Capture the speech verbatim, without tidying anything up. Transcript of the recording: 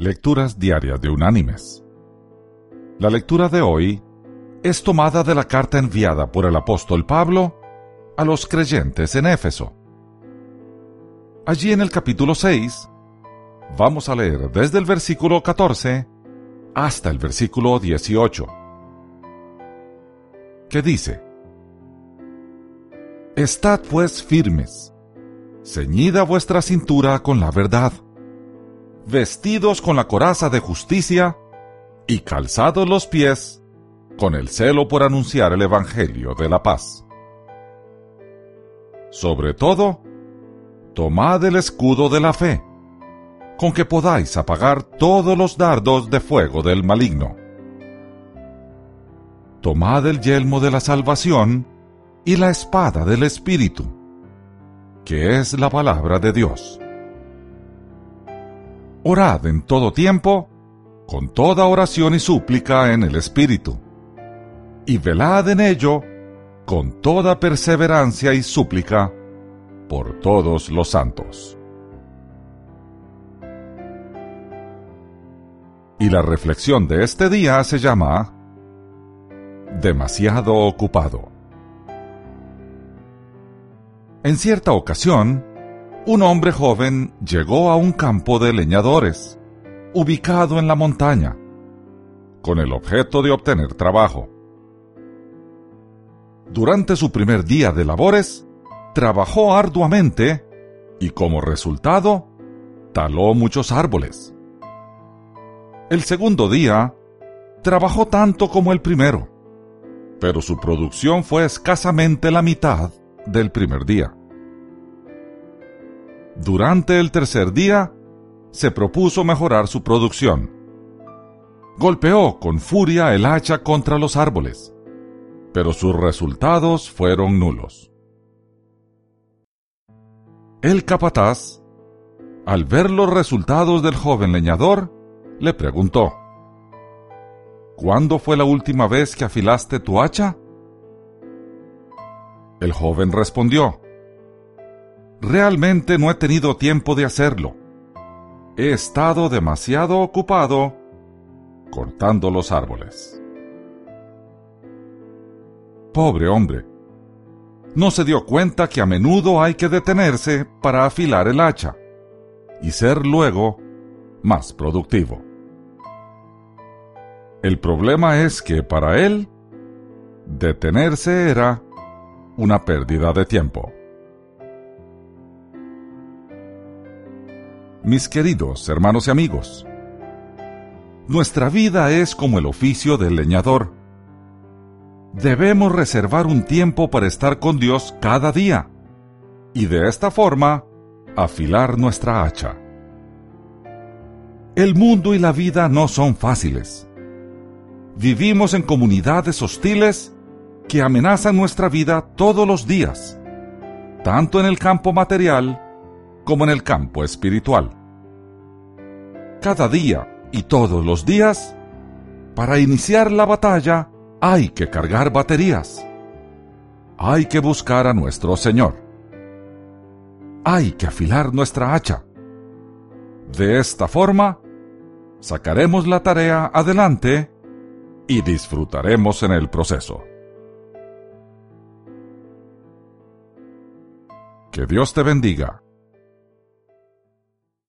Lecturas diarias de Unánimes. La lectura de hoy es tomada de la carta enviada por el apóstol Pablo a los creyentes en Éfeso. Allí en el capítulo seis, vamos a leer desde el versículo catorce hasta el versículo dieciocho, que dice: Estad pues firmes, ceñida vuestra cintura con la verdad, vestidos con la coraza de justicia y calzados los pies con el celo por anunciar el evangelio de la paz. Sobre todo, tomad el escudo de la fe, con que podáis apagar todos los dardos de fuego del maligno. Tomad el yelmo de la salvación y la espada del Espíritu, que es la palabra de Dios. Orad en todo tiempo, con toda oración y súplica en el Espíritu, y velad en ello, con toda perseverancia y súplica, por todos los santos. Y la reflexión de este día se llama Demasiado ocupado. En cierta ocasión, un hombre joven llegó a un campo de leñadores, ubicado en la montaña, con el objeto de obtener trabajo. Durante su primer día de labores, trabajó arduamente y como resultado, taló muchos árboles. El segundo día, trabajó tanto como el primero, pero su producción fue escasamente la mitad del primer día. Durante el tercer día, se propuso mejorar su producción. Golpeó con furia el hacha contra los árboles, pero sus resultados fueron nulos. El capataz, al ver los resultados del joven leñador, le preguntó: ¿Cuándo fue la última vez que afilaste tu hacha? El joven respondió: Realmente no he tenido tiempo de hacerlo. He estado demasiado ocupado cortando los árboles. Pobre hombre. No se dio cuenta que a menudo hay que detenerse para afilar el hacha y ser luego más productivo. El problema es que para él, detenerse era una pérdida de tiempo. Mis queridos hermanos y amigos, nuestra vida es como el oficio del leñador. Debemos reservar un tiempo para estar con Dios cada día, y de esta forma, afilar nuestra hacha. El mundo y la vida no son fáciles. Vivimos en comunidades hostiles que amenazan nuestra vida todos los días, tanto en el campo material como en el campo espiritual. Cada día y todos los días, para iniciar la batalla, hay que cargar baterías. Hay que buscar a nuestro Señor. Hay que afilar nuestra hacha. De esta forma, sacaremos la tarea adelante y disfrutaremos en el proceso. Que Dios te bendiga.